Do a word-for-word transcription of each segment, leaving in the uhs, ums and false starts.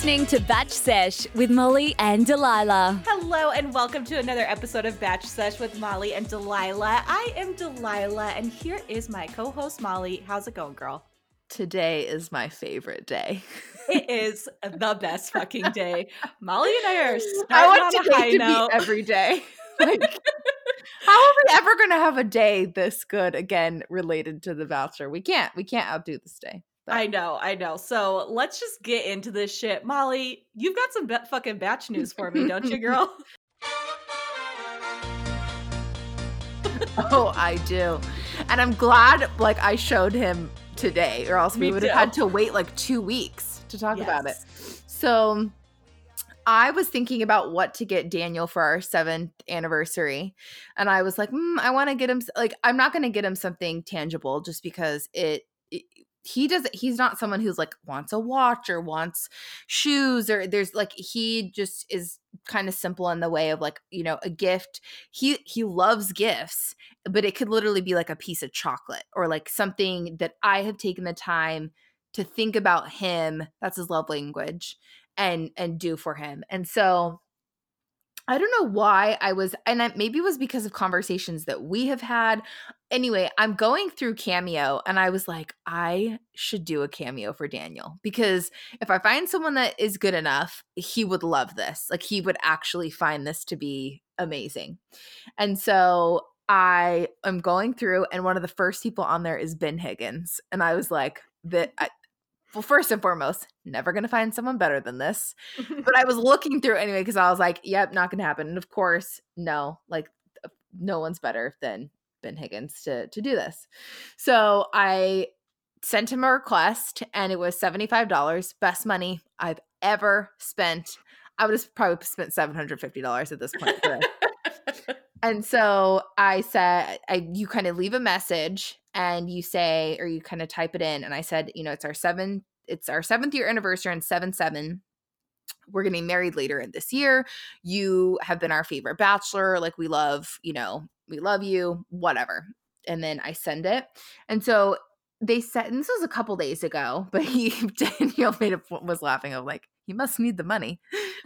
listening to Batch Sesh with Molly and Delilah. Hello and welcome to another episode of Batch Sesh with Molly and Delilah. I am Delilah and here is my co-host Molly. How's it going, girl? Today is my favorite day. It is the best fucking day. Molly and I are starting I want on a high note. To be every day. Like, how are we ever going to have a day this good again related to The Bachelor? We can't. We can't outdo this day. But. I know. I know. So let's just get into this shit. Molly, you've got some be- fucking batch news for me, don't you, girl? Oh, I do. And I'm glad, like, I showed him today or else we me would too. have had to wait like two weeks to talk yes. about it. So I was thinking about what to get Daniel for our seventh anniversary. And I was like, mm, I want to get him like, I'm not going to get him something tangible just because it, it he doesn't, he's not someone who's like wants a watch or wants shoes or there's like, he just is kind of simple in the way of like, you know, a gift. He, he loves gifts, but it could literally be like a piece of chocolate or like something that I have taken the time to think about him. That's his love language. And and do for him. And so I don't know why I was – and I, maybe it was because of conversations that we have had. Anyway, I'm going through Cameo, and I was like, I should do a Cameo for Daniel because if I find someone that is good enough, he would love this. Like he would actually find this to be amazing. And so I am going through, and one of the first people on there is Ben Higgins. And I was like – that. I, Well, first and foremost, never going to find someone better than this. But I was looking through anyway because I was like, yep, not going to happen. And of course, no, like no one's better than Ben Higgins to, to do this. So I sent him a request and it was seventy-five dollars, best money I've ever spent. I would have probably spent seven hundred fifty dollars at this point. And so I said, I, you kind of leave a message and you say, or you kind of type it in. And I said, you know, it's our seven, it's our seventh year anniversary and seven, seven, we're getting married later in this year. You have been our favorite bachelor. Like we love, you know, we love you, whatever. And then I send it. And so they said, and this was a couple days ago, but he, Daniel made a, was laughing of like, he must need the money.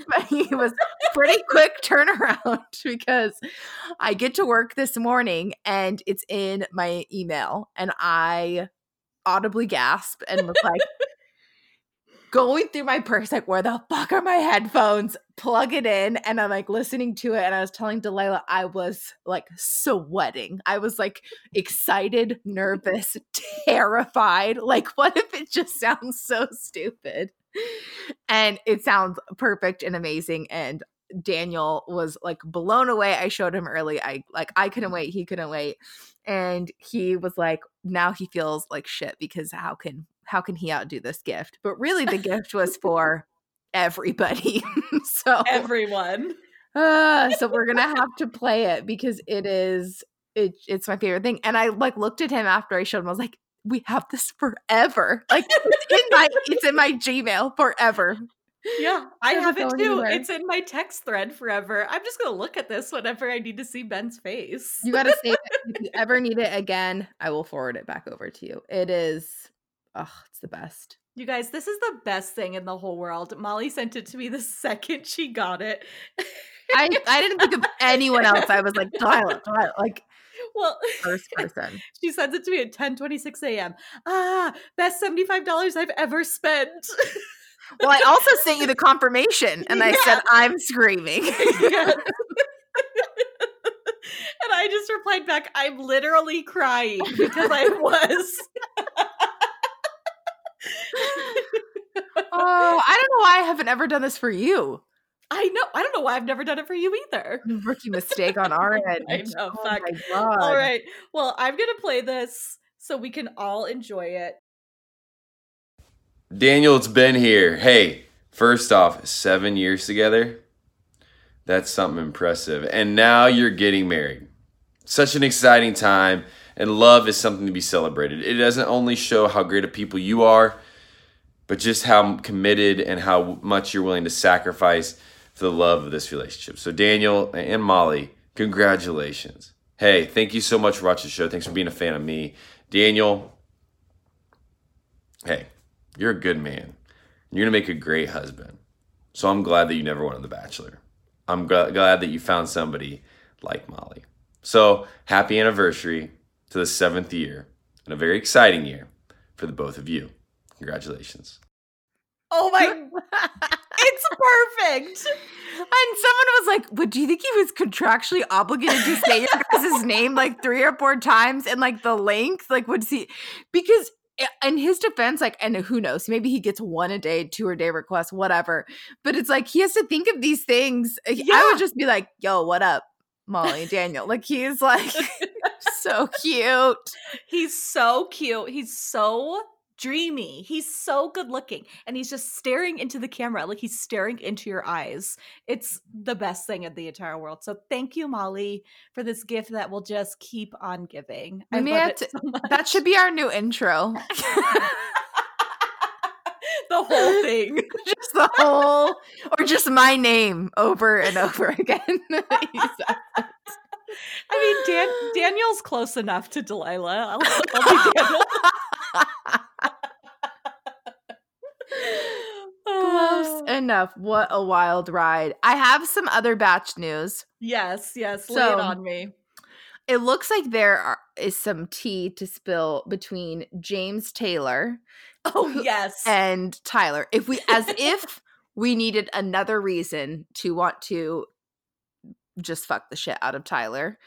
But he was pretty quick turnaround because I get to work this morning and it's in my email and I audibly gasped and was like going through my purse like, where the fuck are my headphones? Plug it in. And I'm like listening to it. And I was telling Delilah, I was like sweating. I was like excited, nervous, terrified. Like, what if it just sounds so stupid? And it sounds perfect and amazing. And Daniel was like blown away. I showed him early. I like, I couldn't wait. He couldn't wait. And he was like, now he feels like shit because how can, how can he outdo this gift? But really the gift was for everybody. So everyone. Uh, so we're going to have to play it because it is, it, it's my favorite thing. And I like looked at him after I showed him, I was like, we have this forever. Like it's in my, it's in my Gmail forever. Yeah, I have it too. Anywhere. It's in my text thread forever. I'm just gonna look at this whenever I need to see Ben's face. You gotta save it. If you ever need it again, I will forward it back over to you. It is, oh, it's the best. You guys, this is the best thing in the whole world. Molly sent it to me the second she got it. I, I didn't think of anyone else. I was like, Tyler, Tyler, like. Well, first person. She sends it to me at ten twenty-six a.m. Ah, best seventy-five dollars I've ever spent. Well, I also sent you the confirmation, and yeah. I said, I'm screaming. Yes. And I just replied back, I'm literally crying because I was. Oh, I don't know why I haven't ever done this for you. I know. I don't know why I've never done it for you either. Rookie mistake on our end. I know. Oh fuck. My God. All right. Well, I'm going to play this so we can all enjoy it. Daniel, it's Ben here. Hey, first off, seven years together. That's something impressive. And now you're getting married. Such an exciting time. And love is something to be celebrated. It doesn't only show how great of people you are, but just how committed and how much you're willing to sacrifice for the love of this relationship. So Daniel and Molly, congratulations. Hey, thank you so much for watching the show. Thanks for being a fan of me. Daniel, hey, you're a good man. You're going to make a great husband. So I'm glad that you never went on The Bachelor. I'm g- glad that you found somebody like Molly. So happy anniversary to the seventh year and a very exciting year for the both of you. Congratulations. Oh my God. It's perfect. And someone was like, but do you think he was contractually obligated to say your guys' name like three or four times and like the length? Like, what's he? Because in his defense, like, and who knows, maybe he gets one a day, two a day requests, whatever. But it's like, he has to think of these things. Yeah. I would just be like, yo, what up, Molly and Daniel? Like, he's like, so cute. He's so cute. He's so dreamy. He's so good looking, and he's just staring into the camera, like he's staring into your eyes. It's the best thing in the entire world. So thank you, Molly, for this gift that will just keep on giving. I mean, love it so much. That should be our new intro. The whole thing. Just the whole, or just my name over and over again. I mean, Dan- Daniel's close enough to Delilah. I'll, I'll be Daniel. Close enough. What a wild ride. I have some other batch news. Yes, yes. Lay so, it on me. It looks like there are, is some tea to spill between James Taylor. Oh, who, yes. And Tyler. If we, as if we needed another reason to want to just fuck the shit out of Tyler.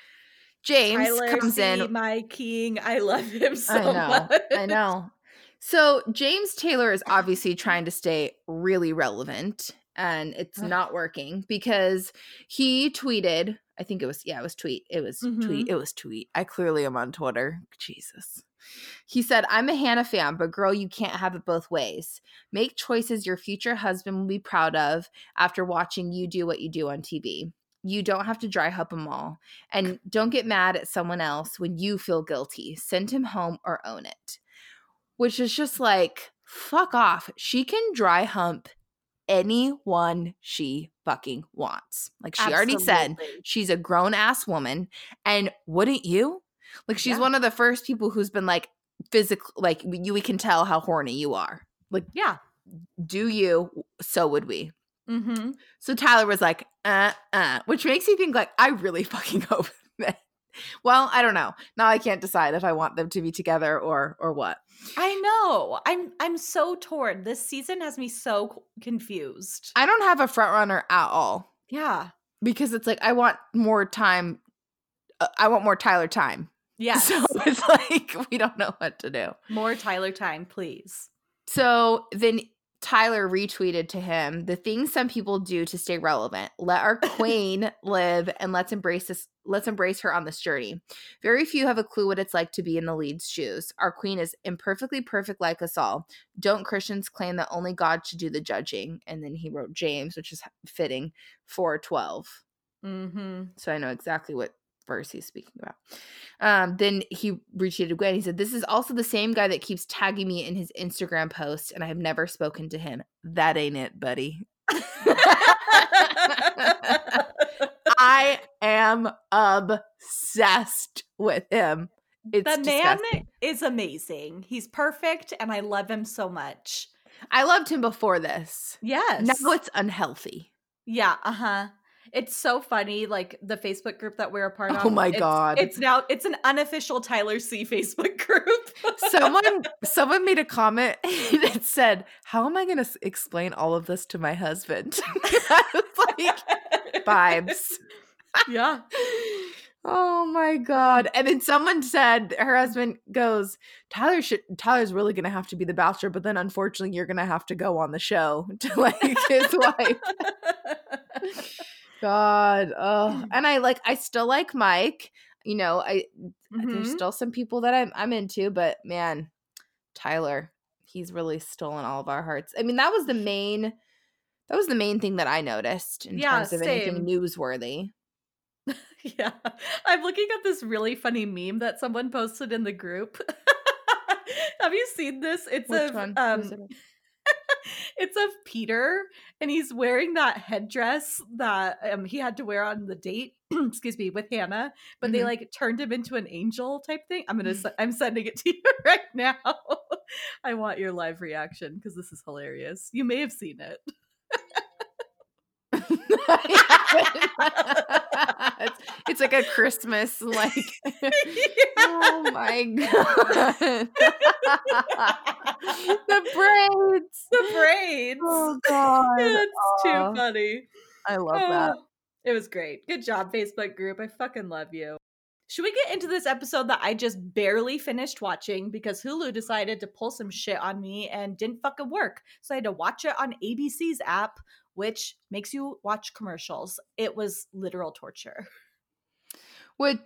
James Tyler comes in. My king. I love him so I know, much. I know. So James Taylor is obviously trying to stay really relevant, and it's not working because he tweeted, I think it was, yeah, it was tweet. It was mm-hmm. tweet. It was tweet. I clearly am on Twitter. Jesus. He said, I'm a Hannah fan, but girl, you can't have it both ways. Make choices your future husband will be proud of after watching you do what you do on T V. You don't have to dry hump them all. And don't get mad at someone else when you feel guilty. Send him home or own it. Which is just like, fuck off. She can dry hump anyone she fucking wants. Like she Absolutely. already said, she's a grown-ass woman. And wouldn't you? Like she's yeah. one of the first people who's been like, physically, like you, we can tell how horny you are. Like, yeah, do you? So would we. Mm-hmm. So Tyler was like, uh-uh, which makes you think like, I really fucking hope that. Well, I don't know. Now I can't decide if I want them to be together or or what. I know. I'm I'm so torn. This season has me so confused. I don't have a front runner at all. Yeah. Because it's like I want more time. Uh, I want more Tyler time. Yeah. So it's like we don't know what to do. More Tyler time, please. So then Tyler retweeted to him, the things some people do to stay relevant. Let our queen live and let's embrace this. Let's embrace her on this journey. Very few have a clue what it's like to be in the lead's shoes. Our queen is imperfectly perfect like us all. Don't Christians claim that only God should do the judging? And then he wrote James, which is fitting, four twelve. Mm-hmm. So I know exactly what verse he's speaking about. Um, then he retweeted Gwen. He said, this is also the same guy that keeps tagging me in his Instagram posts, and I have never spoken to him. That ain't it, buddy. I am obsessed with him. It's the man disgusting. Is amazing. He's perfect, and I love him so much. I loved him before this. Yes. Now it's unhealthy. Yeah, uh-huh. It's so funny, like the Facebook group that we're a part of. Oh my it's, God. It's now, it's an unofficial Tyler C Facebook group. someone someone made a comment that said, how am I going to explain all of this to my husband? Like vibes. Yeah. Oh my God. And then someone said, her husband goes, Tyler should, Tyler's really going to have to be the bachelor, but then unfortunately you're going to have to go on the show to like his wife. God. Oh, and I like, I still like Mike, you know, I, mm-hmm. there's still some people that I'm, I'm into, but man, Tyler, he's really stolen all of our hearts. I mean, that was the main, that was the main thing that I noticed in yeah, terms of same. anything newsworthy. Yeah. I'm looking at this really funny meme that someone posted in the group. Have you seen this? It's Which a, one? um, It's of Peter, and he's wearing that headdress that um, he had to wear on the date, excuse me, with Hannah, but mm-hmm. they like turned him into an angel type thing. I'm going to, I'm sending it to you right now. I want your live reaction because this is hilarious. You may have seen it. it's, it's like a Christmas, like, yeah. Oh my God. The braids. The braids. Oh God. It's Aww. Too funny. I love oh, that. It was great. Good job, Facebook group. I fucking love you. Should we get into this episode that I just barely finished watching because Hulu decided to pull some shit on me and didn't fucking work. So I had to watch it on A B C's app, which makes you watch commercials. It was literal torture. Which,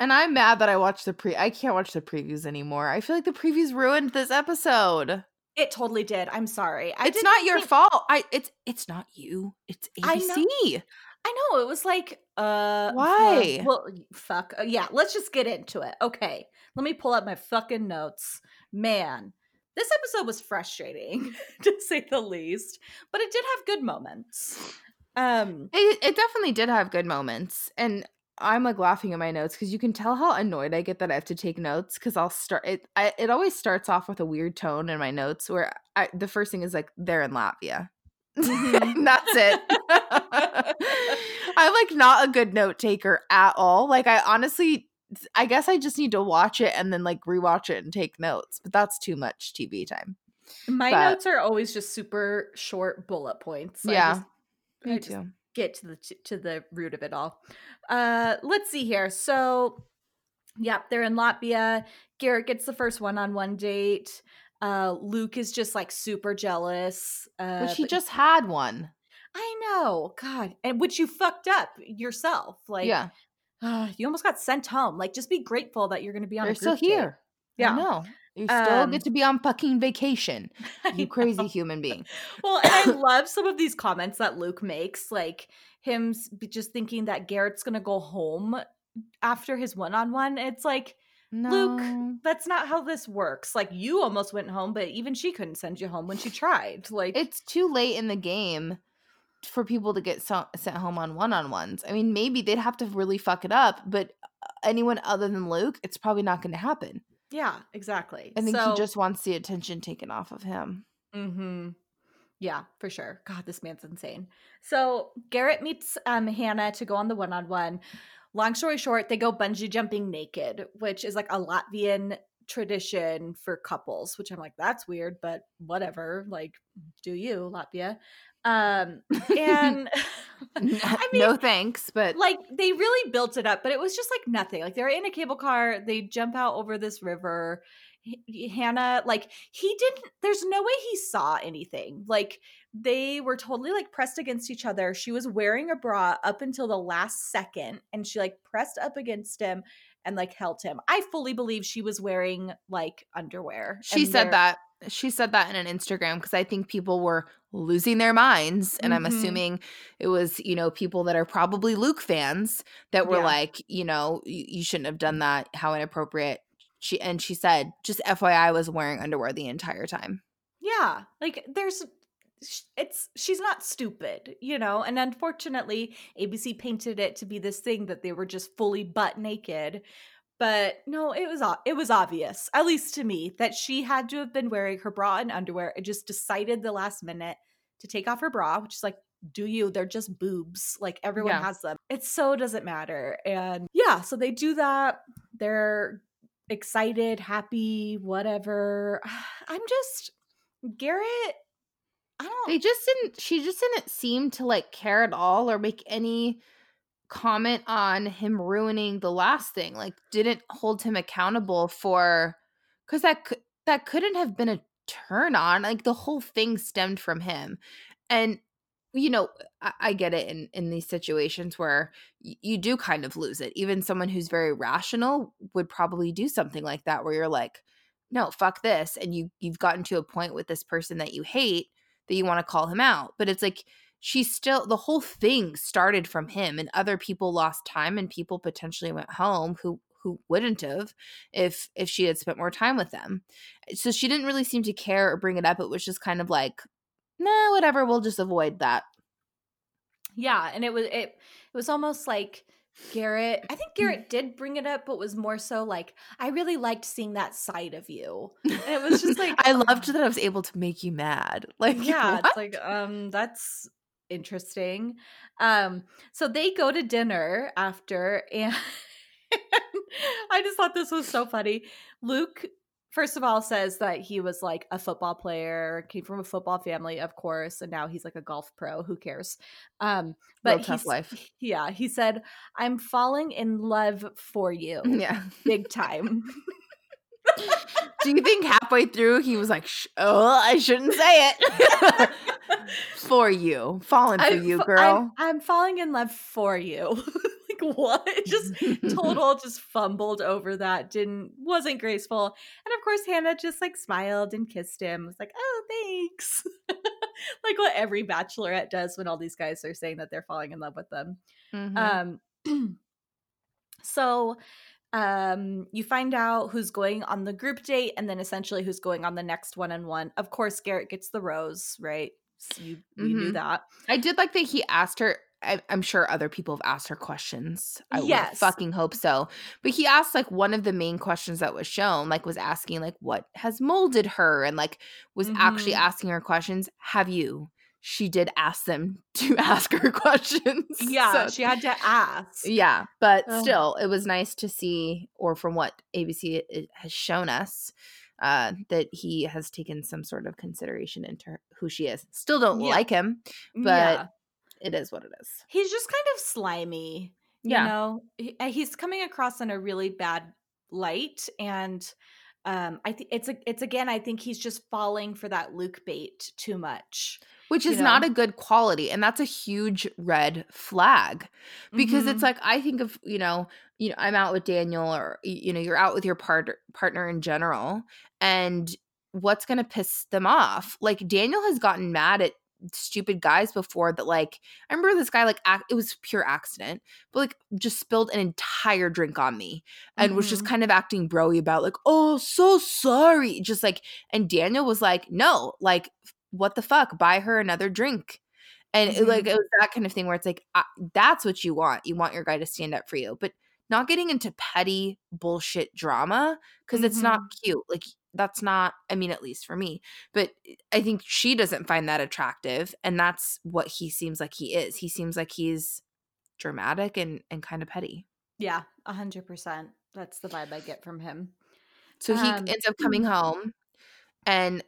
and I'm mad that I watched the pre, I can't watch the previews anymore. I feel like the previews ruined this episode. It totally did. I'm sorry. I it's not your think- fault. I it's it's not you. It's A B C. I know. I know. It was like, uh, why? Uh, well, fuck. Uh, yeah, let's just get into it. Okay. Let me pull up my fucking notes. Man, this episode was frustrating to say the least, but it did have good moments. Um, it, it definitely did have good moments. And I'm like laughing at my notes because you can tell how annoyed I get that I have to take notes because I'll start it. I, it always starts off with a weird tone in my notes where I, the first thing is like, they're in Latvia. Mm-hmm. That's it. I'm like not a good note taker at all. Like I honestly, I guess I just need to watch it and then like rewatch it and take notes, but that's too much T V time. My but, notes are always just super short bullet points. So yeah, I just, me I too. Just get to the to the root of it all. Uh, let's see here. So, yeah, they're in Latvia. Garrett gets the first one-on-one date. Uh, Luke is just like super jealous. Uh, but she just had one. I know. God. And which you fucked up yourself. Like, yeah. uh, you almost got sent home. Like, just be grateful that you're going to be on you're a group still here. Date. Yeah. I know. You still um, get to be on fucking vacation. You crazy human being. Well, and I love some of these comments that Luke makes. Like, him just thinking that Garrett's going to go home after his one-on-one. It's like, no. Luke, that's not how this works. Like, you almost went home, but even she couldn't send you home when she tried. Like, it's too late in the game for people to get so- sent home on one-on-ones. I mean, maybe they'd have to really fuck it up, but anyone other than Luke, it's probably not going to happen. Yeah, exactly. I think so, he just wants the attention taken off of him. Mm-hmm. Yeah, for sure. God, this man's insane. So Garrett meets um, Hannah to go on the one-on-one. Long story short, they go bungee jumping naked, which is like a Latvian tradition for couples, which I'm like, that's weird, but whatever. Like, do you, Latvia? Um, and no, I mean, no thanks, but like they really built it up, but it was just like nothing. Like they're in a cable car, they jump out over this river. H- Hannah, like he didn't, there's no way he saw anything. Like they were totally like pressed against each other. She was wearing a bra up until the last second and she like pressed up against him and like held him. I fully believe she was wearing like underwear. She said that. She said that in an Instagram because I think people were losing their minds. And mm-hmm. I'm assuming it was, you know, people that are probably Luke fans that were yeah. like, you know, you, you shouldn't have done that. How inappropriate. She and she said, just F Y I, I was wearing underwear the entire time. Yeah. Like there's it's she's not stupid, you know, and unfortunately, A B C painted it to be this thing that they were just fully butt naked. But no, it was it was obvious, at least to me, that she had to have been wearing her bra and underwear and just decided the last minute to take off her bra, which is like, do you? They're just boobs. Like everyone yeah. has them. It so doesn't matter. And yeah, so they do that. They're excited, happy, whatever. I'm just Garrett. I don't. They just didn't. She just didn't seem to like care at all or make any comment on him ruining the last thing, like didn't hold him accountable for, because that could that couldn't have been a turn on. Like the whole thing stemmed from him. And you know, I, I get it in in these situations where y- you do kind of lose it. Even someone who's very rational would probably do something like that where you're like, no, fuck this, and you you've gotten to a point with this person that you hate that you want to call him out. But it's like, she still, the whole thing started from him, and other people lost time and people potentially went home who, who wouldn't have if, if she had spent more time with them. So she didn't really seem to care or bring it up. It was just kind of like, nah, whatever. We'll just avoid that. Yeah. And it was, it, it was almost like Garrett, I think Garrett did bring it up, but was more so like, I really liked seeing that side of you. And it was just like, I loved that I was able to make you mad. Like, yeah, what? It's like, um, that's, interesting. Um, so they go to dinner after, and I just thought this was so funny. Luke, first of all, says that he was like a football player, came from a football family, of course, and now he's like a golf pro. Who cares? Um, but he's, life. yeah, he said, "I'm falling in love for you." Yeah, big time. Do you think halfway through he was like, Shh, "Oh, I shouldn't say it." For you, falling for I'm, you, girl. I'm, I'm falling in love for you. Like what? Just total, just fumbled over that. Didn't wasn't graceful. And of course, Hannah just like smiled and kissed him. Was like, "Oh, thanks." Like what every Bachelorette does when all these guys are saying that they're falling in love with them. Mm-hmm. Um, so. Um, you find out who's going on the group date and then essentially who's going on the next one-on-one. Of course, Garrett gets the rose, right? So you, you mm-hmm. knew that. I did like that he asked her. I, I'm sure other people have asked her questions. I yes. would fucking hope so. But he asked like one of the main questions that was shown, like was asking like what has molded her and like was mm-hmm. actually asking her questions. Have you? She did ask them to ask her questions. Yeah, so. She had to ask. Yeah, but Ugh. still, it was nice to see, or from what A B C has shown us, uh, that he has taken some sort of consideration into her, who she is. Still don't yeah. like him, but yeah. it is what it is. He's just kind of slimy, you yeah. know? He, he's coming across in a really bad light, and um, I think it's, it's, again, I think he's just falling for that Luke bait too much. Which is you know? not a good quality. And that's a huge red flag because mm-hmm. it's like, I think of, you know, you know, I'm out with Daniel or, you know, you're out with your part- partner in general and what's going to piss them off. Like Daniel has gotten mad at stupid guys before that. Like, I remember this guy, like ac- it was pure accident, but like just spilled an entire drink on me and mm-hmm. was just kind of acting bro-y about like, oh, so sorry. Just like, and Daniel was like, no, like, what the fuck, buy her another drink. And mm-hmm. it, like it was that kind of thing where it's like I, that's what you want you want your guy to stand up for you, but not getting into petty bullshit drama because mm-hmm. it's not cute. Like that's not, I mean, at least for me, but I think she doesn't find that attractive, and that's what he seems like he is. He seems like he's dramatic and and kind of petty. Yeah, one hundred percent. That's the vibe I get from him. So um, he ends up coming home and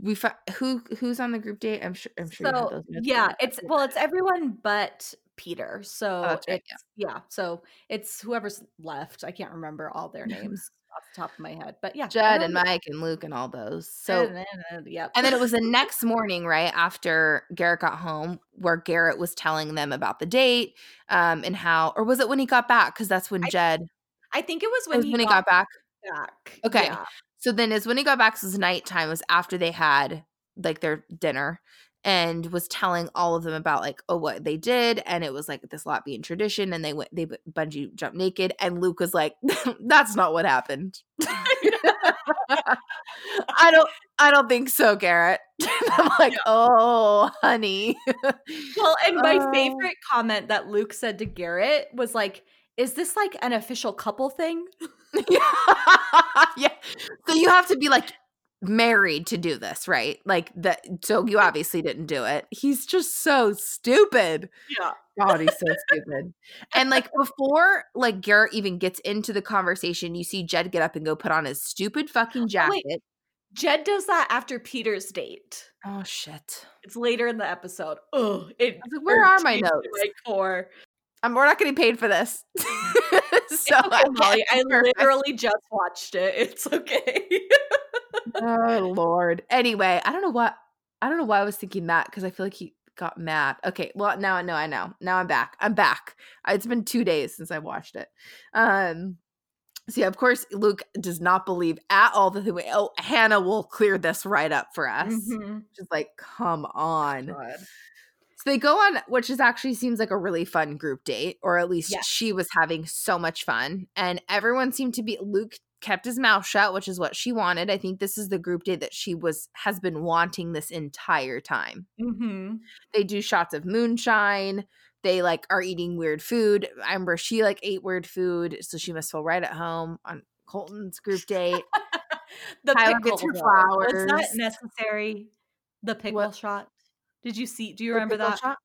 we fi- who who's on the group date? I'm sure. I'm sure. So, you know those yeah, it's well, it's everyone but Peter. So oh, it's, right, yeah. yeah, so it's whoever's left. I can't remember all their names off the top of my head, but yeah, Jed and Mike and Luke and all those. So and then, uh, yeah, and then it was the next morning, right after Garrett got home, where Garrett was telling them about the date, um, and how, or was it when he got back? Because that's when I, Jed. I think it was when, it was he, when got he got back. back. Okay. Yeah. So then is when he got back, so it was nighttime, it was after they had like their dinner and was telling all of them about like, oh, what they did. And it was like this Latvian tradition and they went, they bungee jumped naked. And Luke was like, that's not what happened. I don't, I don't think so, Garrett. I'm like, oh, honey. Well, and my uh, favorite comment that Luke said to Garrett was like, is this like an official couple thing? Yeah. So you have to be like married to do this, right? Like that. So you obviously didn't do it. He's just so stupid. Yeah. God, he's so stupid. And like before, like Garrett even gets into the conversation, you see Jed get up and go put on his stupid fucking jacket. Wait, Jed does that after Peter's date. Oh shit! It's later in the episode. Oh, it. Like, where are my notes? My core. Um, we're not getting paid for this. So it's okay, Molly, I literally just watched it. It's okay. Oh Lord. Anyway, I don't know what I don't know why I was thinking that because I feel like he got mad. Okay. Well, now I know. I know. Now I'm back. I'm back. It's been two days since I watched it. Um. So yeah, of course, Luke does not believe at all that the way. Oh, Hannah will clear this right up for us. Mm-hmm. She's like, come on. God. They go on, which is actually seems like a really fun group date, or at least yes. she was having so much fun. And everyone seemed to be, Luke kept his mouth shut, which is what she wanted. I think this is the group date that she was, has been wanting this entire time. Mm-hmm. They do shots of moonshine. They like are eating weird food. I remember she like ate weird food. So she must feel right at home on Colton's group date. The Tyler pickle gets her flowers. Was that necessary? The pickle what? shot. Did you see? Do you the remember that? Shot?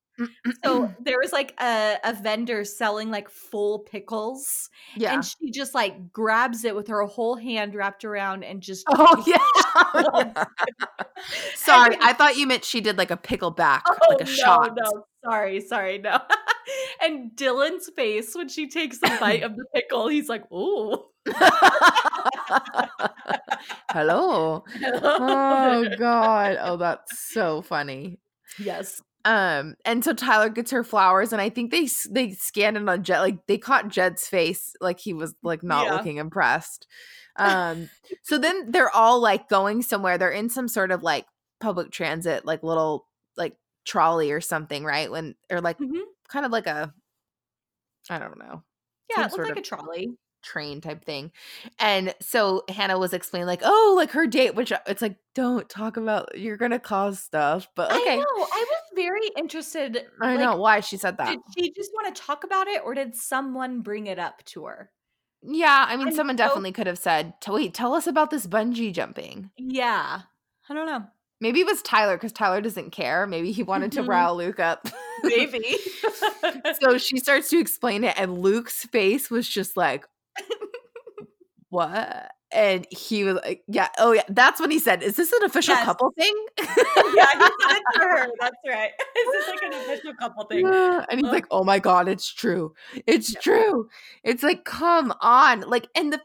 So there was like a, a vendor selling like full pickles. Yeah. And she just like grabs it with her whole hand wrapped around and just. Oh, yeah. Sorry. I thought you meant she did like a pickle back, oh, like a no, shot. No, sorry. Sorry. No. And Dylan's face when she takes the bite of the pickle, he's like, ooh. Hello. Hello. Oh, God. Oh, that's so funny. Yes. Um, and so Tyler gets her flowers, and I think they they scanned it on Jed. Like they caught Jed's face, like he was like not yeah. looking impressed. Um, so then they're all like going somewhere. They're in some sort of like public transit, like little like trolley or something, right? When or like mm-hmm. kind of like a, I don't know. Yeah, it looked like a trolley. Train type thing. And so Hannah was explaining like, oh, like her date, which it's like, don't talk about, you're gonna cause stuff, but okay. I know, I was very interested. I like, know why she said that. Did she just want to talk about it, or did someone bring it up to her? Yeah, I mean, and someone so- definitely could have said, wait, tell us about this bungee jumping. Yeah, I don't know. Maybe it was Tyler, because Tyler doesn't care. Maybe he wanted to rile Luke up. Maybe. So she starts to explain it, and Luke's face was just like, what? And he was like, yeah, oh yeah, that's what he said. Is this an official yes. couple thing? Yeah, he said it to her. That's right. Is this like an official couple thing? Yeah. And he's like, oh my God, it's true. It's yeah. true. It's like, come on. Like, and the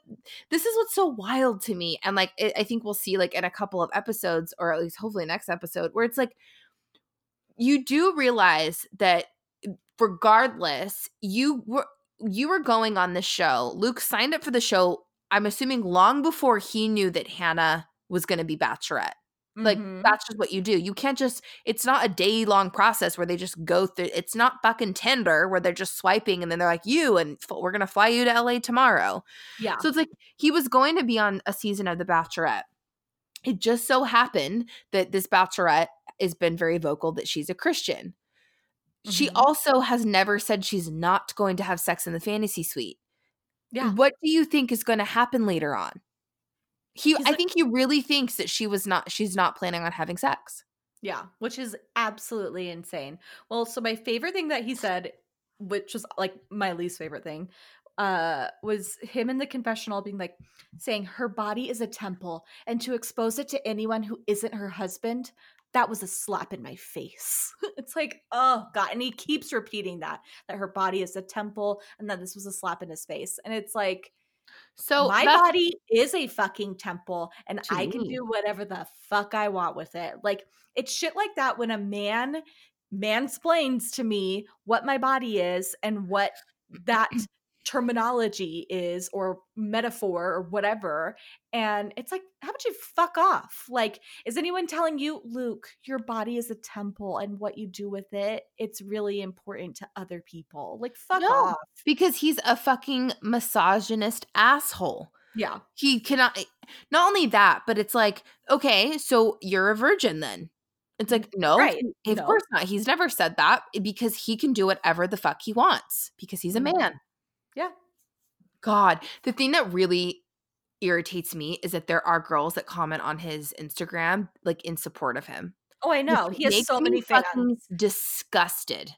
this is what's so wild to me. And like, it, I think we'll see like in a couple of episodes, or at least hopefully next episode, where it's like, you do realize that regardless, you were you were going on this show. Luke signed up for the show, I'm assuming, long before he knew that Hannah was going to be Bachelorette. Like, mm-hmm. that's just what you do. You can't just – it's not a day-long process where they just go through – it's not fucking Tinder where they're just swiping and then they're like, you, and f- we're going to fly you to L A tomorrow. Yeah. So it's like he was going to be on a season of The Bachelorette. It just so happened that this Bachelorette has been very vocal that she's a Christian. Mm-hmm. She also has never said she's not going to have sex in the fantasy suite. Yeah. What do you think is going to happen later on? He, He's I like, think he really thinks that she was not, she's not planning on having sex. Yeah, which is absolutely insane. Well, so my favorite thing that he said, which was like my least favorite thing, uh, was him in the confessional being like, saying her body is a temple, and to expose it to anyone who isn't her husband, that was a slap in my face. It's like, oh God. And he keeps repeating that, that her body is a temple, and that this was a slap in his face. And it's like, so my body is a fucking temple, and I can do whatever the fuck I want with it. Like, it's shit like that when a man mansplains to me what my body is and what that terminology is, or metaphor, or whatever, and it's like, how about you fuck off? Like, is anyone telling you, Luke, your body is a temple, and what you do with it, it's really important to other people? Like, fuck no, off. Because he's a fucking misogynist asshole. Yeah. He cannot – not only that, but it's like, okay, so you're a virgin then. It's like, no, right. of no. course not. He's never said that, because he can do whatever the fuck he wants, because he's a man. Yeah. God, the thing that really irritates me is that there are girls that comment on his Instagram like in support of him. Oh, I know. He has so many fans. Disgusted.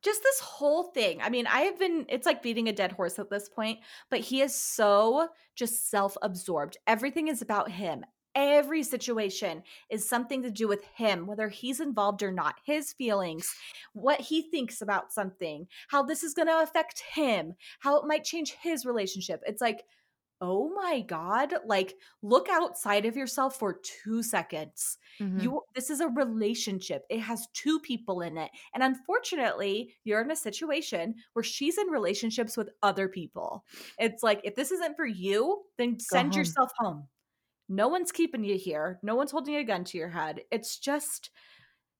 Just this whole thing. I mean, I have been, it's like beating a dead horse at this point, but he is so just self-absorbed. Everything is about him. Every situation is something to do with him, whether he's involved or not, his feelings, what he thinks about something, how this is going to affect him, how it might change his relationship. It's like, oh my God, like, look outside of yourself for two seconds. Mm-hmm. You, this is a relationship. It has two people in it. And unfortunately, you're in a situation where she's in relationships with other people. It's like, if this isn't for you, then send yourself home. No one's keeping you here. No one's holding a gun to your head. It's just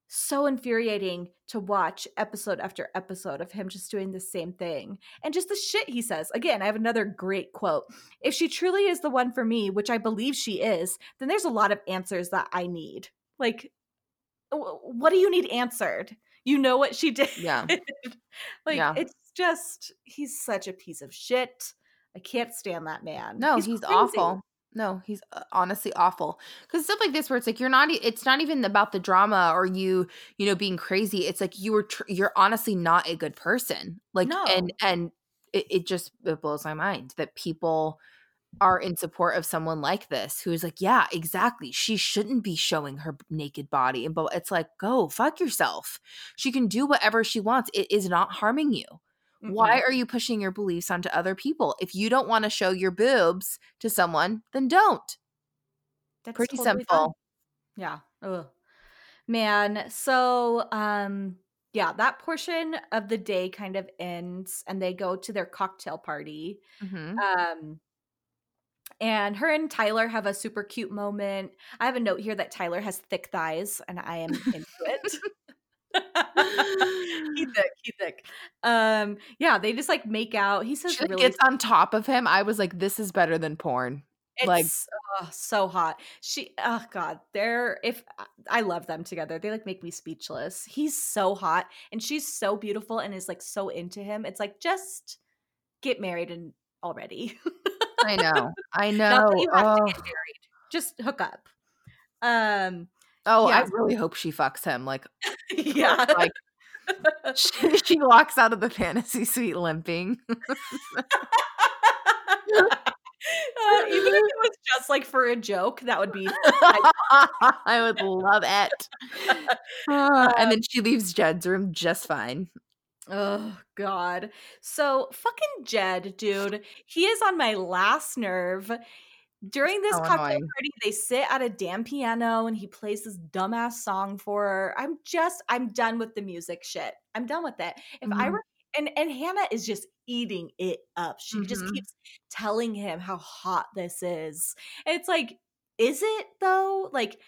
so infuriating to watch episode after episode of him just doing the same thing. And just the shit he says. Again, I have another great quote. If she truly is the one for me, which I believe she is, then there's a lot of answers that I need. Like, what do you need answered? You know what she did. Yeah. Like, yeah. It's just, he's such a piece of shit. I can't stand that man. No, he's, he's awful. No, he's honestly awful. Because stuff like this where it's like you're not, it's not even about the drama or you, you know, being crazy. It's like you were, tr- you're honestly not a good person. Like, no. and, and it, it just it blows my mind that people are in support of someone like this who's like, yeah, exactly. She shouldn't be showing her naked body. And but it's like, go fuck yourself. She can do whatever she wants. It is not harming you. Mm-hmm. Why are you pushing your beliefs onto other people? If you don't want to show your boobs to someone, then don't. That's pretty totally simple. Fun. Yeah. Ugh. Man. So, um, yeah, that portion of the day kind of ends and they go to their cocktail party. Mm-hmm. Um, And her and Tyler have a super cute moment. I have a note here that Tyler has thick thighs, and I am into it. He's thick, he's thick. Um, yeah, they just like make out. He says, she really gets on top of him. I was like, this is better than porn. It's like oh, so hot. She, oh god, they're if I love them together. They like make me speechless. He's so hot, and she's so beautiful, and is like so into him. It's like just get married and already. I know. I know. Not that you have oh. to get married. Just hook up. Um, oh, yeah. I really hope she fucks him. Like, yeah. Like, she, she walks out of the fantasy suite limping. uh, even if it was just like for a joke, that would be. I would love it. Uh, and then she leaves Jed's room just fine. Oh god. So fucking Jed, dude. He is on my last nerve. During this so cocktail annoying. party, they sit at a damn piano and he plays this dumbass song for her. I'm just I'm done with the music shit. I'm done with it. If mm-hmm. I were and and Hannah is just eating it up. She mm-hmm. just keeps telling him how hot this is. And it's like, is it though? Like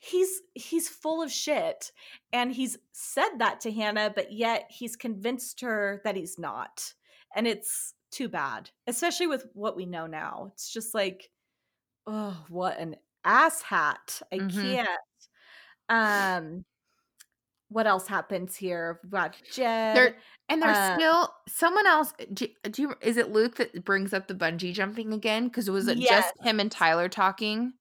He's he's full of shit, and he's said that to Hannah, but yet he's convinced her that he's not, and it's too bad, especially with what we know now. It's just like, oh, what an asshat! I mm-hmm. can't. Um, what else happens here? We've got Jed, there, and there's uh, still someone else. Do, do you, is it Luke that brings up the bungee jumping again? Because was it yes. just him and Tyler talking?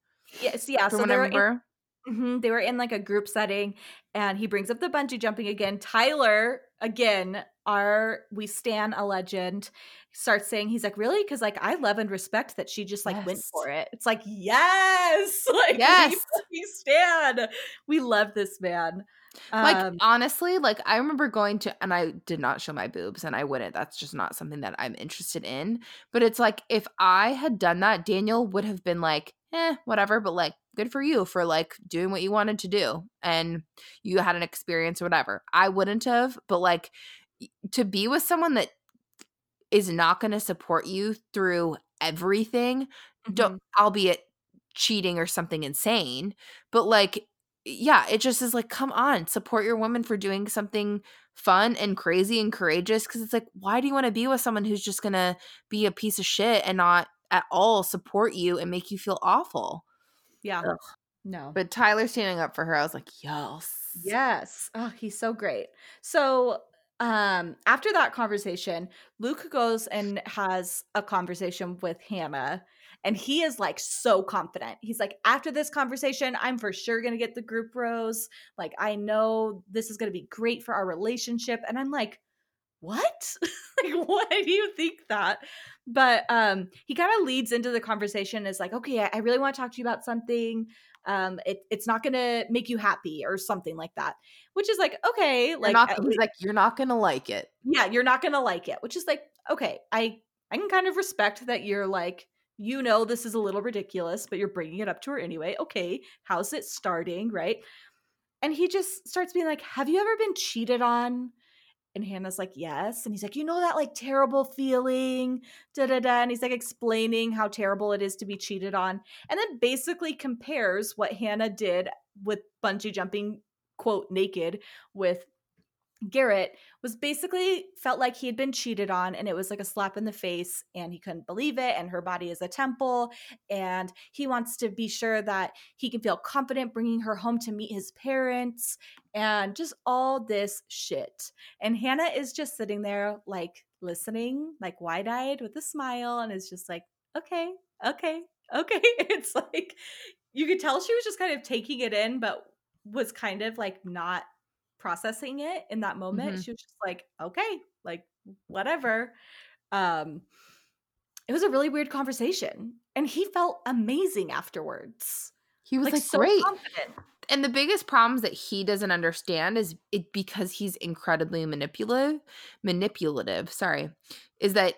Yes, yeah. So there were. Mm-hmm. They were in like a group setting and he brings up the bungee jumping again. Tyler, again, our we stan a legend, starts saying, he's like, really? Because like I love and respect that she just like yes. went for it. It's like, yes, like yes. we stan. We love this man. Like um, honestly, like I remember going to and I did not show my boobs and I wouldn't. That's just not something that I'm interested in. But it's like if I had done that, Daniel would have been like, eh, whatever, but like good for you for like doing what you wanted to do and you had an experience or whatever. I wouldn't have, but like to be with someone that is not going to support you through everything, mm-hmm. don't, albeit cheating or something insane, but like, yeah, it just is like, come on, support your woman for doing something fun and crazy and courageous. Cause it's like, why do you want to be with someone who's just going to be a piece of shit and not at all support you and make you feel awful? Yeah. Ugh. No. But Tyler standing up for her, I was like, yes. Yes. Oh, he's so great. So um, after that conversation, Luke goes and has a conversation with Hannah. And he is like so confident. He's like, after this conversation, I'm for sure going to get the group rose. Like, I know this is going to be great for our relationship. And I'm like, what? Like, why do you think that? But um, he kind of leads into the conversation as like, okay, I, I really want to talk to you about something. Um, it, it's not going to make you happy or something like that, which is like, okay. Like, not, he's least, like, you're not going to like it. Yeah. You're not going to like it, which is like, okay, I, I can kind of respect that you're like, you know, this is a little ridiculous, but you're bringing it up to her anyway. Okay. How's it starting? Right. And he just starts being like, have you ever been cheated on? And Hannah's like, yes. And he's like, you know, that like terrible feeling, da, da, da. And he's like explaining how terrible it is to be cheated on. And then basically compares what Hannah did with bungee jumping, quote, naked with Garrett, was basically felt like he had been cheated on and it was like a slap in the face and he couldn't believe it. And her body is a temple and he wants to be sure that he can feel confident bringing her home to meet his parents and just all this shit. And Hannah is just sitting there like listening, like wide-eyed with a smile and is just like, okay, okay, okay. It's like, you could tell she was just kind of taking it in, but was kind of like not processing it in that moment. Mm-hmm. She was just like, okay, like whatever. Um, it was a really weird conversation, and he felt amazing afterwards. He was like, like so great. Confident. And the biggest problems that he doesn't understand is it because he's incredibly manipulative, manipulative, sorry, is that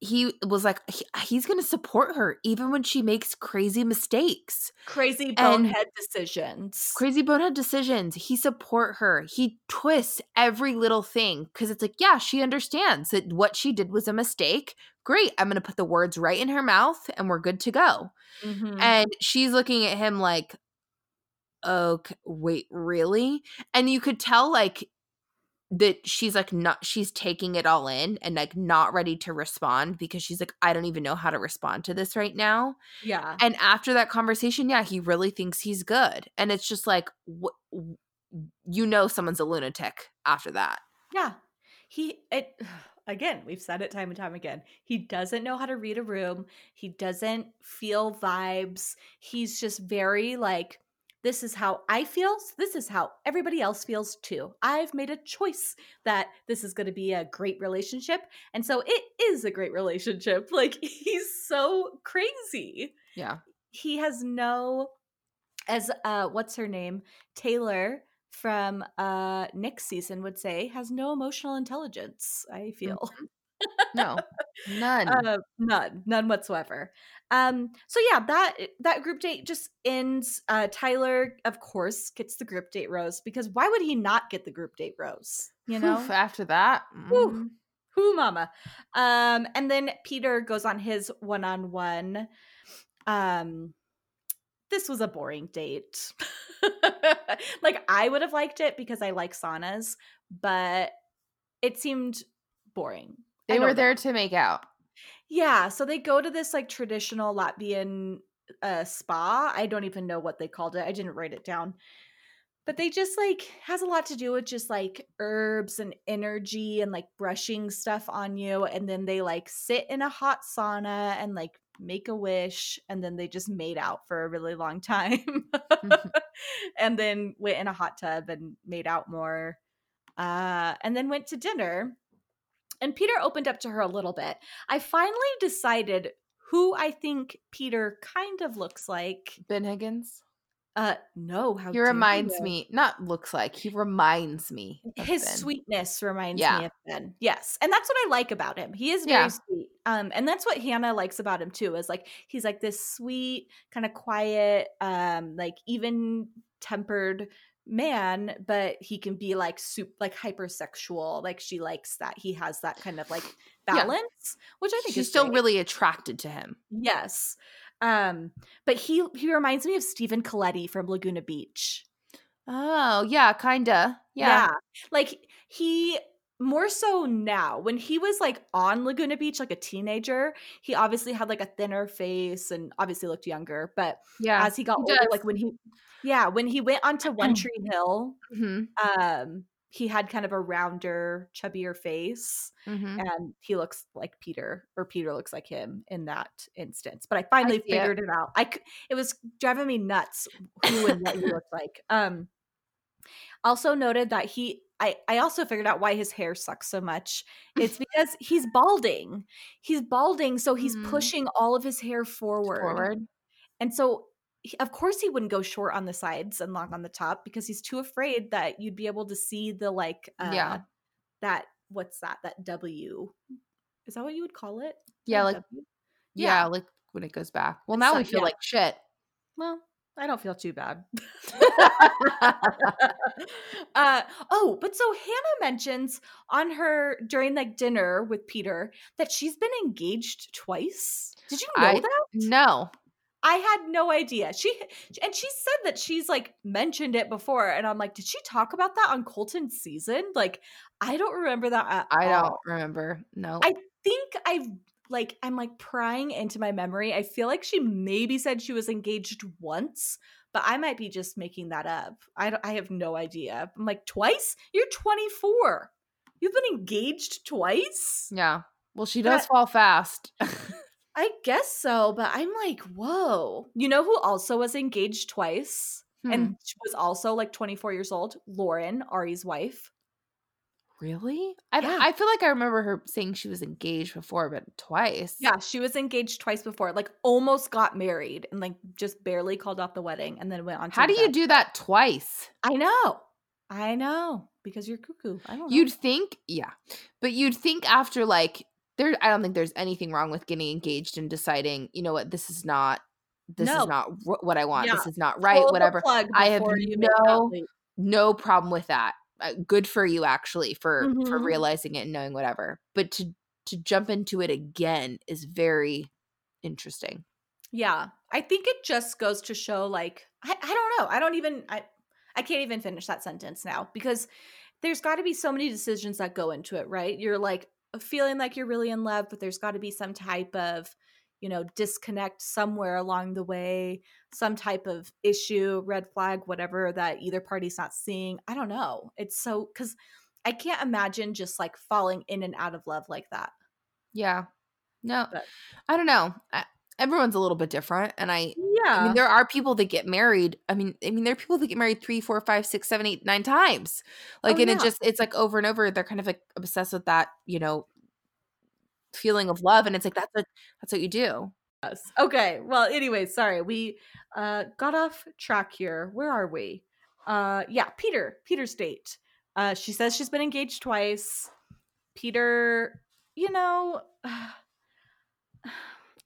he was like, he, he's going to support her even when she makes crazy mistakes. Crazy bonehead decisions. Crazy bonehead decisions. He support her. He twists every little thing because it's like, yeah, she understands that what she did was a mistake. Great. I'm going to put the words right in her mouth and we're good to go. Mm-hmm. And she's looking at him like, okay, wait, really? And you could tell like that she's like not, she's taking it all in and like not ready to respond because she's like, I don't even know how to respond to this right now. Yeah. And after that conversation, yeah, he really thinks he's good. And it's just like, wh- you know, someone's a lunatic after that. Yeah. He, it, again, we've said it time and time again. He doesn't know how to read a room. He doesn't feel vibes. He's just very like, this is how I feel. So this is how everybody else feels too. I've made a choice that this is going to be a great relationship. And so it is a great relationship. Like, he's so crazy. Yeah. He has no, as uh, what's her name? Taylor from uh, Nick's season would say, has no emotional intelligence, I feel. Mm-hmm. No, none, uh, none, none whatsoever. Um, so yeah, that that group date just ends. Uh, Tyler, of course, gets the group date rose because why would he not get the group date rose? You know, oof, after that, whoo, whoo, mama. Um, and then Peter goes on his one-on-one. Um, this was a boring date. Like, I would have liked it because I like saunas, but it seemed boring. They were there know. to make out. Yeah. So they go to this like traditional Latvian uh, spa. I don't even know what they called it. I didn't write it down. But they just like has a lot to do with just like herbs and energy and like brushing stuff on you. And then they like sit in a hot sauna and like make a wish. And then they just made out for a really long time. Mm-hmm. And then went in a hot tub and made out more. Uh, and then went to dinner. And Peter opened up to her a little bit. I finally decided who I think Peter kind of looks like. Ben Higgins? Uh, no. How he reminds you? me. Not looks like. He reminds me. His Ben. sweetness reminds yeah. me of Ben. Yes. And that's what I like about him. He is very yeah. sweet. Um, and that's what Hannah likes about him too, is like, he's like this sweet, kind of quiet, um, like even-tempered man, but he can be like super, like hypersexual. Like, she likes that he has that kind of like balance, yeah. which I think she's is still great. Really attracted to him. Yes, um, but he he reminds me of Stephen Colletti from Laguna Beach. Oh yeah, kinda. Yeah, yeah. Like he. More so now. When he was like on Laguna Beach, like a teenager, he obviously had like a thinner face and obviously looked younger. But yeah, as he got he older, does. like when he, yeah, when he went onto One Tree Hill, mm-hmm. um, he had kind of a rounder, chubbier face, mm-hmm. and he looks like Peter, or Peter looks like him in that instance. But I finally I figured it. it out. I c- it was driving me nuts who and what he looked like. Um, also noted that he. I, I also figured out why his hair sucks so much. It's because he's balding. He's balding, so he's mm. pushing all of his hair forward. forward. And so, he, of course, he wouldn't go short on the sides and long on the top because he's too afraid that you'd be able to see the, like, uh, yeah. that, what's that, that W. Is that what you would call it? Yeah, like, yeah. yeah, like when it goes back. Well, now so, we feel yeah. like shit. Well. I don't feel too bad. uh, oh, but so Hannah mentions on her during like dinner with Peter that she's been engaged twice. Did you know I, that? No, I had no idea. She and she said that she's like mentioned it before, and I'm like, did she talk about that on Colton's season? Like, I don't remember that. At I all. don't remember. No, I think I've. Like, I'm like prying into my memory. I feel like she maybe said she was engaged once, but I might be just making that up. I don't, I have no idea. I'm like, twice? You're twenty-four. You've been engaged twice? Yeah. Well, she does that, fall fast. I guess so, but I'm like, whoa. You know who also was engaged twice hmm. and she was also like twenty-four years old? Lauren, Ari's wife. Really? I yeah. I feel like I remember her saying she was engaged before, but twice. Yeah, she was engaged twice before, like almost got married and like just barely called off the wedding and then went on to How do you do that twice? I know. I know. Because you're cuckoo. I don't know. You'd think, yeah. But you'd think after like there I don't think there's anything wrong with getting engaged and deciding, you know what, this is not this no. is not r- what I want. Yeah. This is not right, Pull whatever. I have no no problem with that. Good for you actually for mm-hmm. for realizing it and knowing whatever, but to to jump into it again is very interesting. Yeah, I think it just goes to show like I, I don't know I don't even I I can't even finish that sentence now because there's got to be so many decisions that go into it, right? You're like feeling like you're really in love, but there's got to be some type of, you know, disconnect somewhere along the way, some type of issue, red flag, whatever that either party's not seeing. I don't know. It's so, because I can't imagine just like falling in and out of love like that. Yeah. No, but. I don't know. I, everyone's a little bit different. And I, yeah, I mean, there are people that get married. I mean, I mean, there are people that get married three, four, five, six, seven, eight, nine times. Like, oh, and yeah. it just, it's like over and over, they're kind of like obsessed with that, you know, feeling of love, and it's like that's what that's what you do. Yes. Okay. Well, anyway, sorry we uh got off track here. Where are we? Uh, yeah, Peter. Peter's date. Uh, she says she's been engaged twice. Peter, you know, uh,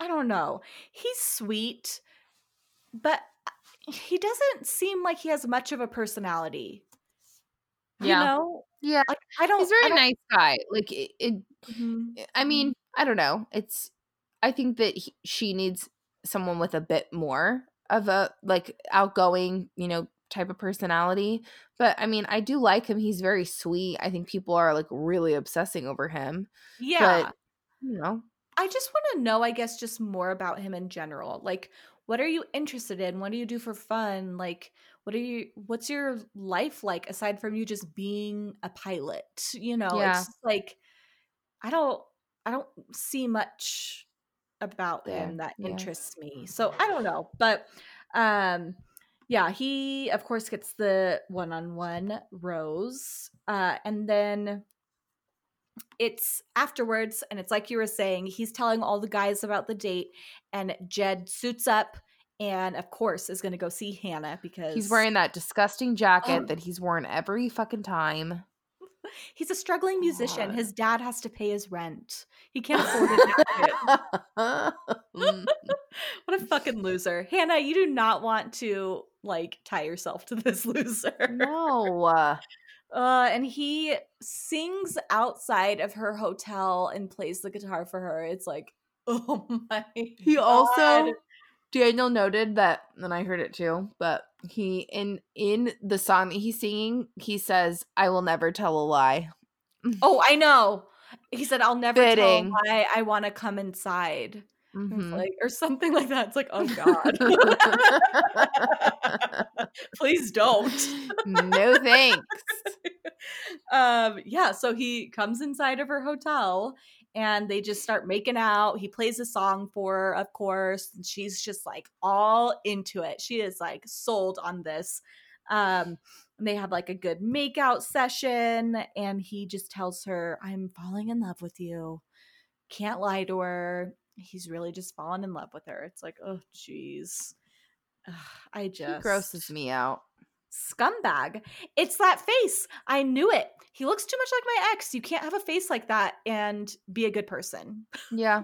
I don't know. He's sweet, but he doesn't seem like he has much of a personality. You yeah. know? Yeah. Like, I don't. He's a very I don't, nice guy. Like it. it mm-hmm. I mean. I don't know. It's, I think that he, she needs someone with a bit more of a like outgoing, you know, type of personality. But I mean, I do like him. He's very sweet. I think people are like really obsessing over him. Yeah. But, you know, I just want to know, I guess, just more about him in general. Like, what are you interested in? What do you do for fun? Like, what are you, what's your life like aside from you just being a pilot? You know, yeah. it's just like, I don't, I don't see much about yeah, him that interests yeah. me. So I don't know. But um, yeah, he, of course, gets the one-on-one rose. Uh, and then it's afterwards. And it's like you were saying, he's telling all the guys about the date. And Jed suits up and, of course, is going to go see Hannah because he's wearing that disgusting jacket oh. that he's worn every fucking time. He's a struggling musician. God. His dad has to pay his rent. He can't afford it. What a fucking loser. Hannah, you do not want to, like, tie yourself to this loser. No. Uh, and he sings outside of her hotel and plays the guitar for her. It's like, oh my He God. also, Daniel noted that, and I heard it too, but He in in the song that he's singing, he says, "I will never tell a lie." Oh, I know. He said, "I'll never Fitting. tell a lie. I want to come inside," mm-hmm. like or something like that. It's like, oh God, please don't. No thanks. um, yeah. So he comes inside of her hotel, and they just start making out. He plays a song for her, of course. And she's just like all into it. She is like sold on this. Um, and they have like a good makeout session. And he just tells her, "I'm falling in love with you." Can't lie to her. He's really just fallen in love with her. It's like, oh, geez. Ugh, I just. He grosses me out. Scumbag. It's that face. I knew it. He looks too much like my ex. You can't have a face like that and be a good person. Yeah.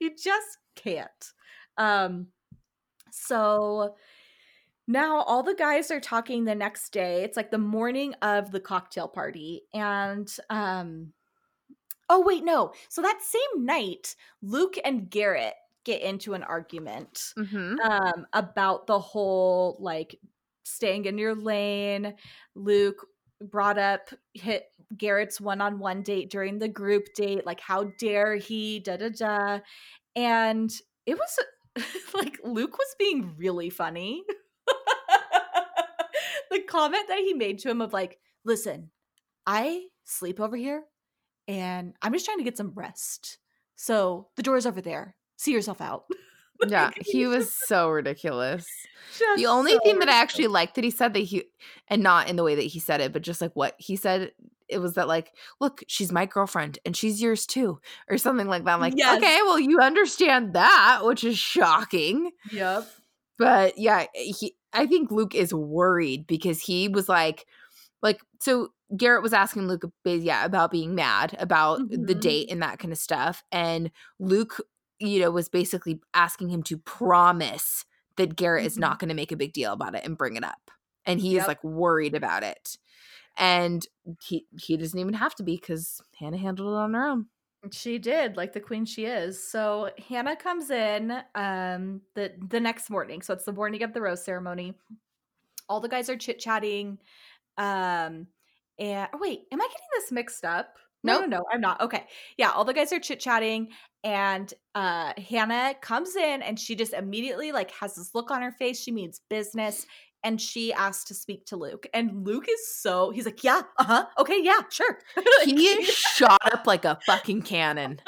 You just can't. Um, so now all the guys are talking the next day. It's like the morning of the cocktail party. And um, oh, wait, no. So that same night, Luke and Garrett get into an argument mm-hmm. um, about the whole, like, staying in your lane. Luke brought up hit Garrett's one-on-one date during the group date. Like, how dare he, da-da-da. And it was, like, Luke was being really funny. The comment that he made to him of, like, "Listen, I sleep over here, and I'm just trying to get some rest. So the door's over there. See yourself out. Yeah, he was so ridiculous. Just the only so thing that I actually liked that he said that he, and not in the way that he said it, but just like what he said, it was that like, look, she's my girlfriend and she's yours too, or something like that. I'm like, yes. Okay, well, you understand that, which is shocking. Yep. But yeah, he, I think Luke is worried because he was like, like, so Garrett was asking Luke, yeah, about being mad about mm-hmm. the date and that kind of stuff. And Luke, you know, was basically asking him to promise that Garrett mm-hmm. is not going to make a big deal about it and bring it up. And he yep. is like worried about it. And he he doesn't even have to be because Hannah handled it on her own. She did, like the queen she is. So Hannah comes in um, the, the next morning. So it's the morning of the rose ceremony. All the guys are chit-chatting. Um, and oh, wait, am I getting this mixed up? No, nope. no, no, I'm not. Okay. Yeah, all the guys are chit-chatting and uh, Hannah comes in and she just immediately like has this look on her face. She means business and she asks to speak to Luke. And Luke is so, he's like, yeah, uh-huh, okay, yeah, sure. He is shot up like a fucking cannon.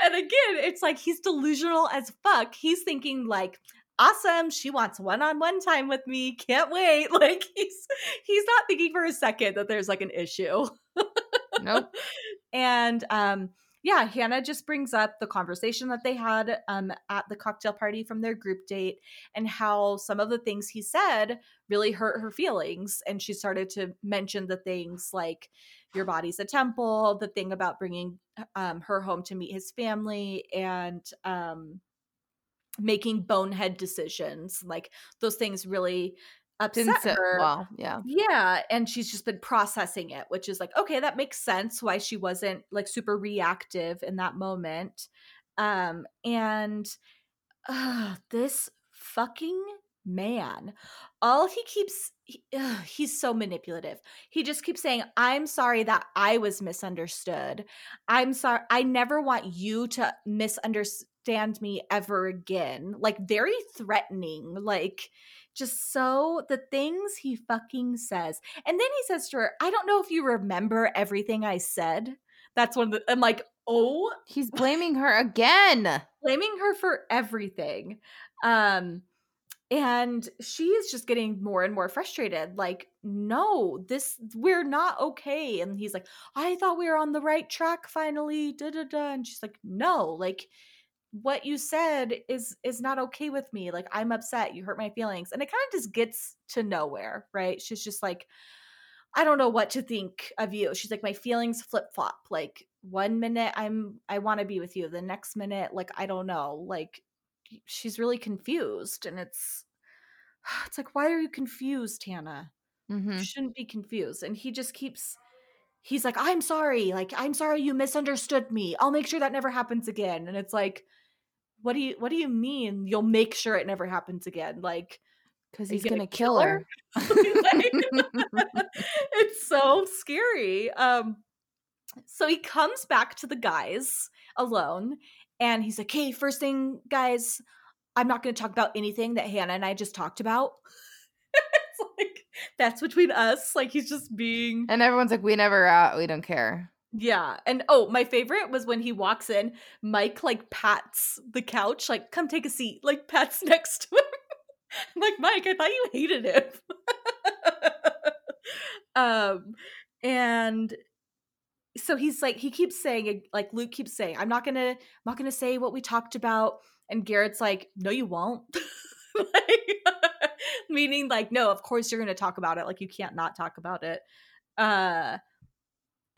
And again, it's like he's delusional as fuck. He's thinking like, awesome, she wants one-on-one time with me. Can't wait. Like he's he's not thinking for a second that there's like an issue. Nope. And um, yeah, Hannah just brings up the conversation that they had um, at the cocktail party from their group date and how some of the things he said really hurt her feelings. And she started to mention the things like your body's a temple, the thing about bringing um, her home to meet his family, and um, making bonehead decisions. Like those things really upset her. Well, yeah. Yeah. And she's just been processing it, which is like, okay, that makes sense why she wasn't like super reactive in that moment. Um, and uh, this fucking man, all he keeps, he, uh, he's so manipulative. He just keeps saying, I'm sorry that I was misunderstood. I'm sorry. I never want you to misunderstand me ever again. Like very threatening, like just so the things he fucking says. And then he says to her, I don't know if you remember everything I said. That's one of the, I'm like, oh. He's blaming her again. Blaming her for everything. Um, and she is just getting more and more frustrated. Like, no, this, we're not okay. And he's like, I thought we were on the right track finally. Da, da, da. And she's like, no, like, what you said is is not okay with me. Like, I'm upset. You hurt my feelings. And it kind of just gets to nowhere, right? She's just like, I don't know what to think of you. She's like, my feelings flip-flop. Like, one minute I'm I want to be with you. The next minute, like, I don't know. Like, she's really confused. And it's it's like, why are you confused, Hannah? Mm-hmm. You shouldn't be confused. And he just keeps – he's like, I'm sorry. Like, I'm sorry you misunderstood me. I'll make sure that never happens again. And it's like – What do you What do you mean? You'll make sure it never happens again, like because he's gonna, gonna kill her. her? It's so scary. Um, so he comes back to the guys alone, and he's like, "Hey, first thing, guys, I'm not gonna talk about anything that Hannah and I just talked about." It's like that's between us. Like he's just being, and everyone's like, "We never out. Uh, we don't care." Yeah. And oh, my favorite was when he walks in, Mike like pats the couch, like, come take a seat, like pats next to him. I'm like, Mike, I thought you hated him. um, and so he's like, he keeps saying, like Luke keeps saying, I'm not going to, I'm not going to say what we talked about. And Garrett's like, no, you won't. Like, meaning like, no, of course you're going to talk about it. Like you can't not talk about it. Uh,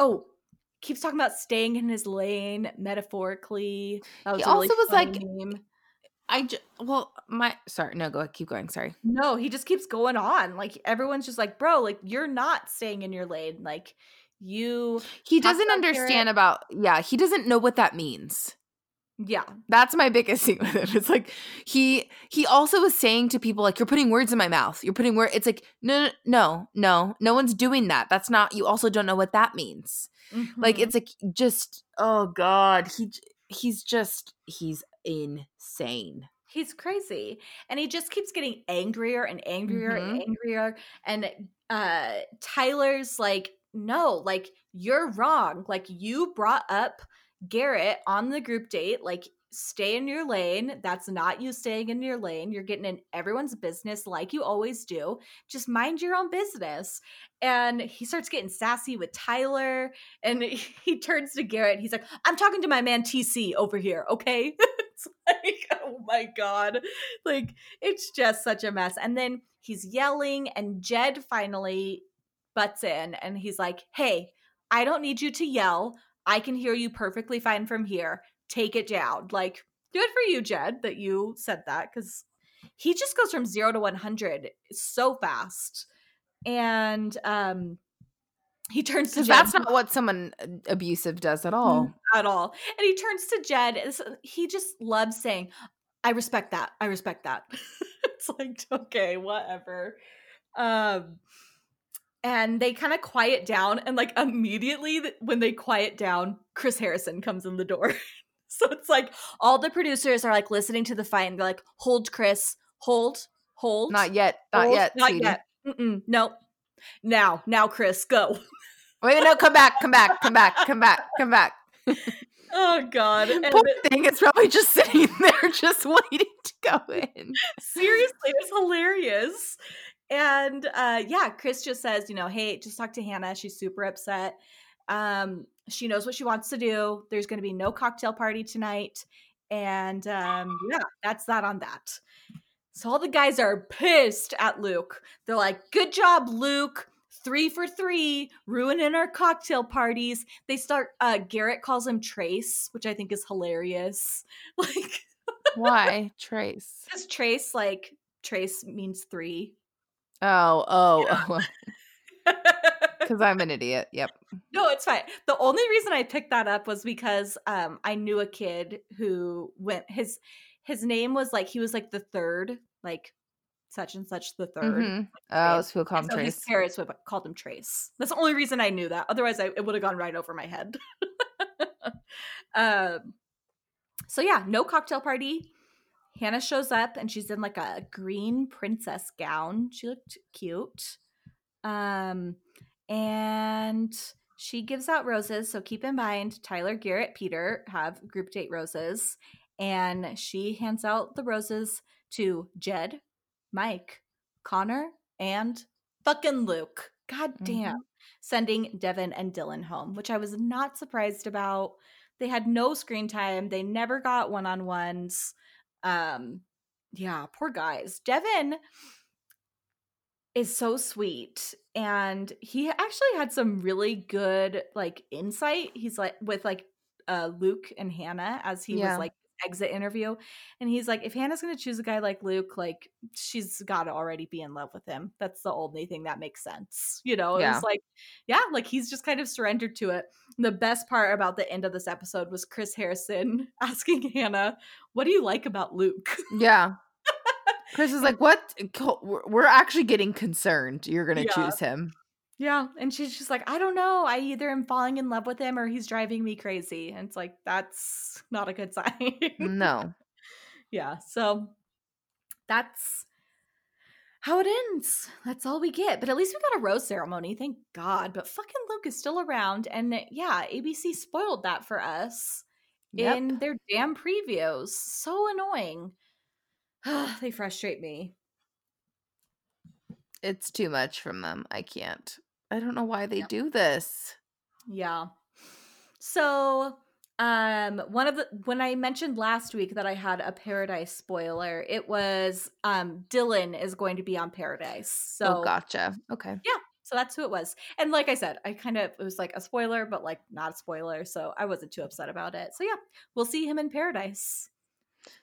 oh, keeps talking about staying in his lane metaphorically. That was he also really was like, name. I just, well, my, sorry, no, go ahead, keep going, sorry. No, he just keeps going on. Like, everyone's just like, bro, like, you're not staying in your lane. Like, you. He doesn't understand about, yeah, he doesn't know what that means. Yeah. That's my biggest thing with him. It's like, he, he also was saying to people, like, you're putting words in my mouth. You're putting words. It's like, no, no, no, no one's doing that. That's not, you also don't know what that means. Mm-hmm. Like, it's like, just, oh God, he, he's just, he's insane. He's crazy. And he just keeps getting angrier and angrier mm-hmm. and angrier. And uh, Tyler's like, no, like, you're wrong. Like, you brought up Garrett on the group date, like, stay in your lane. That's not you staying in your lane. You're getting in everyone's business like you always do. Just mind your own business. And he starts getting sassy with Tyler, and he turns to Garrett. He's like, I'm talking to my man T C over here, okay? It's like, oh my God. Like, it's just such a mess. And then he's yelling, and Jed finally butts in, and he's like, hey, I don't need you to yell. I can hear you perfectly fine from here. Take it down. Like, good for you, Jed, that you said that, because he just goes from zero to one hundred so fast. And um, he turns to Jed. That's not what someone abusive does at all. At all. And he turns to Jed. He just loves saying, I respect that. I respect that. It's like, okay, whatever. Um, and they kind of quiet down. And like immediately when they quiet down, Chris Harrison comes in the door. So it's like all the producers are like listening to the fight and they're like, hold, Chris, hold, hold. Not yet. Not hold, yet. Not sweetie. Yet. Mm-mm, no. Now. Now, Chris, go. Wait, no, come back. Come back. Come back. Come back. Come back. Oh, God. And poor it, thing, it's probably just sitting there just waiting to go in. Seriously, it's hilarious. And uh, yeah, Chris just says, you know, hey, just talk to Hannah. She's super upset. Um, she knows what she wants to do. There's going to be no cocktail party tonight. And um, yeah, that's that on that. So all the guys are pissed at Luke. They're like, good job, Luke. Three for three, ruining our cocktail parties. They start, uh, Garrett calls him Trace, which I think is hilarious. Like, why Trace? Because Trace, like, Trace means three. Oh, oh, yeah. Oh. Because I'm an idiot. Yep. No, it's fine. The only reason I picked that up was because um, I knew a kid who went, his, his name was like, he was like the third, like such and such the third. Mm-hmm. Oh, so we'll call him so Trace. His parents would call him Trace. That's the only reason I knew that. Otherwise, I, it would have gone right over my head. um, so yeah, no cocktail party. Hannah shows up and she's in like a green princess gown. She looked cute. Um, and she gives out roses. So keep in mind, Tyler, Garrett, Peter have group date roses. And she hands out the roses to Jed, Mike, Connor, and fucking Luke. God damn. Mm-hmm. Sending Devin and Dylan home, which I was not surprised about. They had no screen time. They never got one-on-ones. Um, yeah, poor guys. Devin is so sweet. And he actually had some really good, like, insight. He's like with, like, uh, Luke and Hannah as he yeah. was, like, exit interview, and he's like, if Hannah's gonna choose a guy like Luke, like, she's gotta already be in love with him. That's the only thing that makes sense, you know. Yeah. It was like, yeah, like, he's just kind of surrendered to it. And the best part about the end of this episode was Chris Harrison asking Hannah, what do you like about Luke? Yeah. Chris is like, what, we're actually getting concerned you're gonna yeah. choose him. Yeah. And she's just like, I don't know. I either am falling in love with him or he's driving me crazy. And it's like, that's not a good sign. No. Yeah. So that's how it ends. That's all we get. But at least we got a rose ceremony. Thank God. But fucking Luke is still around. And yeah, A B C spoiled that for us yep. in their damn previews. So annoying. They frustrate me. It's too much from them. I can't. I don't know why they yeah. do this. Yeah. So, um, one of the when I mentioned last week that I had a Paradise spoiler, it was um, Dylan is going to be on Paradise. So, oh, gotcha. Okay. Yeah. So that's who it was. And like I said, I kind of it was like a spoiler, but like not a spoiler, so I wasn't too upset about it. So yeah, we'll see him in Paradise.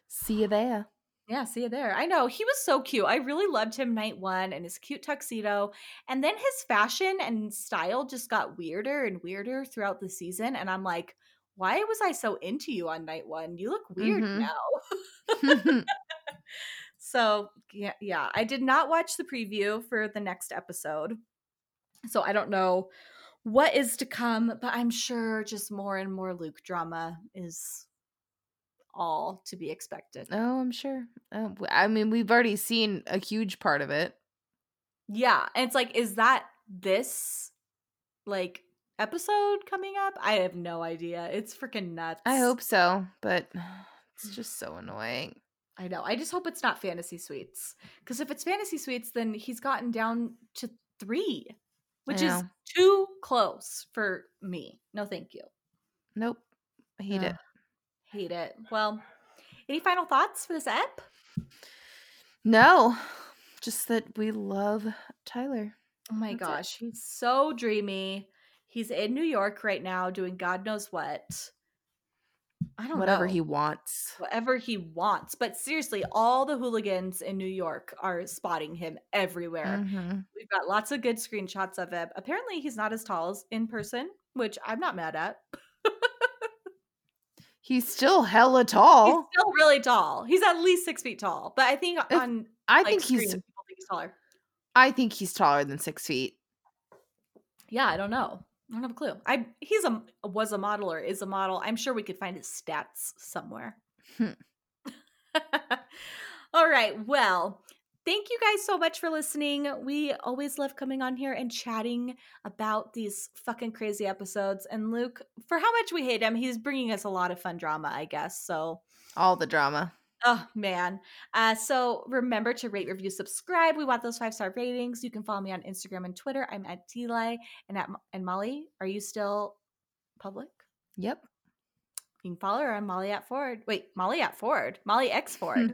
See you there. Yeah, see you there. I know. He was so cute. I really loved him night one and his cute tuxedo. And then his fashion and style just got weirder and weirder throughout the season. And I'm like, why was I so into you on night one? You look weird mm-hmm. now. So, yeah, yeah, I did not watch the preview for the next episode. So I don't know what is to come, but I'm sure just more and more Luke drama is all to be expected. Oh, I'm sure. Oh, I mean, we've already seen a huge part of it. Yeah. And it's like, is that this like episode coming up? I have no idea. It's freaking nuts. I hope so, but it's just so annoying. I know. I just hope it's not Fantasy Suites, because if it's Fantasy Suites, then he's gotten down to three, which is too close for me. No, thank you. Nope. I hate uh, it. Hate it. Well, any final thoughts for this ep? No, just that we love Tyler. Oh my That's gosh. It. He's so dreamy. He's in New York right now doing God knows what. I don't Whatever know. Whatever he wants. Whatever he wants. But seriously, all the hooligans in New York are spotting him everywhere. Mm-hmm. We've got lots of good screenshots of him. Apparently, he's not as tall as in person, which I'm not mad at. He's still hella tall. He's still really tall. He's at least six feet tall. But I think on I like, think screen, he's, people think he's taller. I think he's taller than six feet. Yeah, I don't know. I don't have a clue. I he's a was a model or is a model. I'm sure we could find his stats somewhere. Hmm. All right. Well, thank you guys so much for listening. We always love coming on here and chatting about these fucking crazy episodes. And Luke, for how much we hate him, he's bringing us a lot of fun drama, I guess. So all the drama. Oh, man. Uh, so remember to rate, review, subscribe. We want those five-star ratings. You can follow me on Instagram and Twitter. I'm at Deli and at and Molly. Are you still public? Yep. You can follow her on Molly at Ford. Wait, Molly at Ford. Molly X Ford.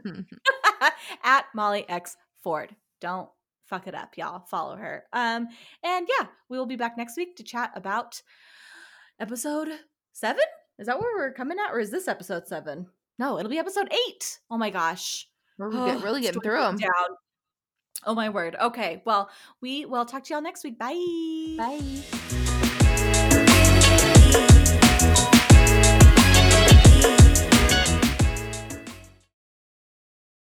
At Molly X Ford. Don't fuck it up, y'all. Follow her. Um, and yeah, we will be back next week to chat about episode seven. Is that where we're coming at? Or is this episode seven? No, it'll be episode eight. Oh my gosh. We're oh, get, really getting through them. Down. Oh my word. Okay. Well, we will talk to y'all next week. Bye. Bye.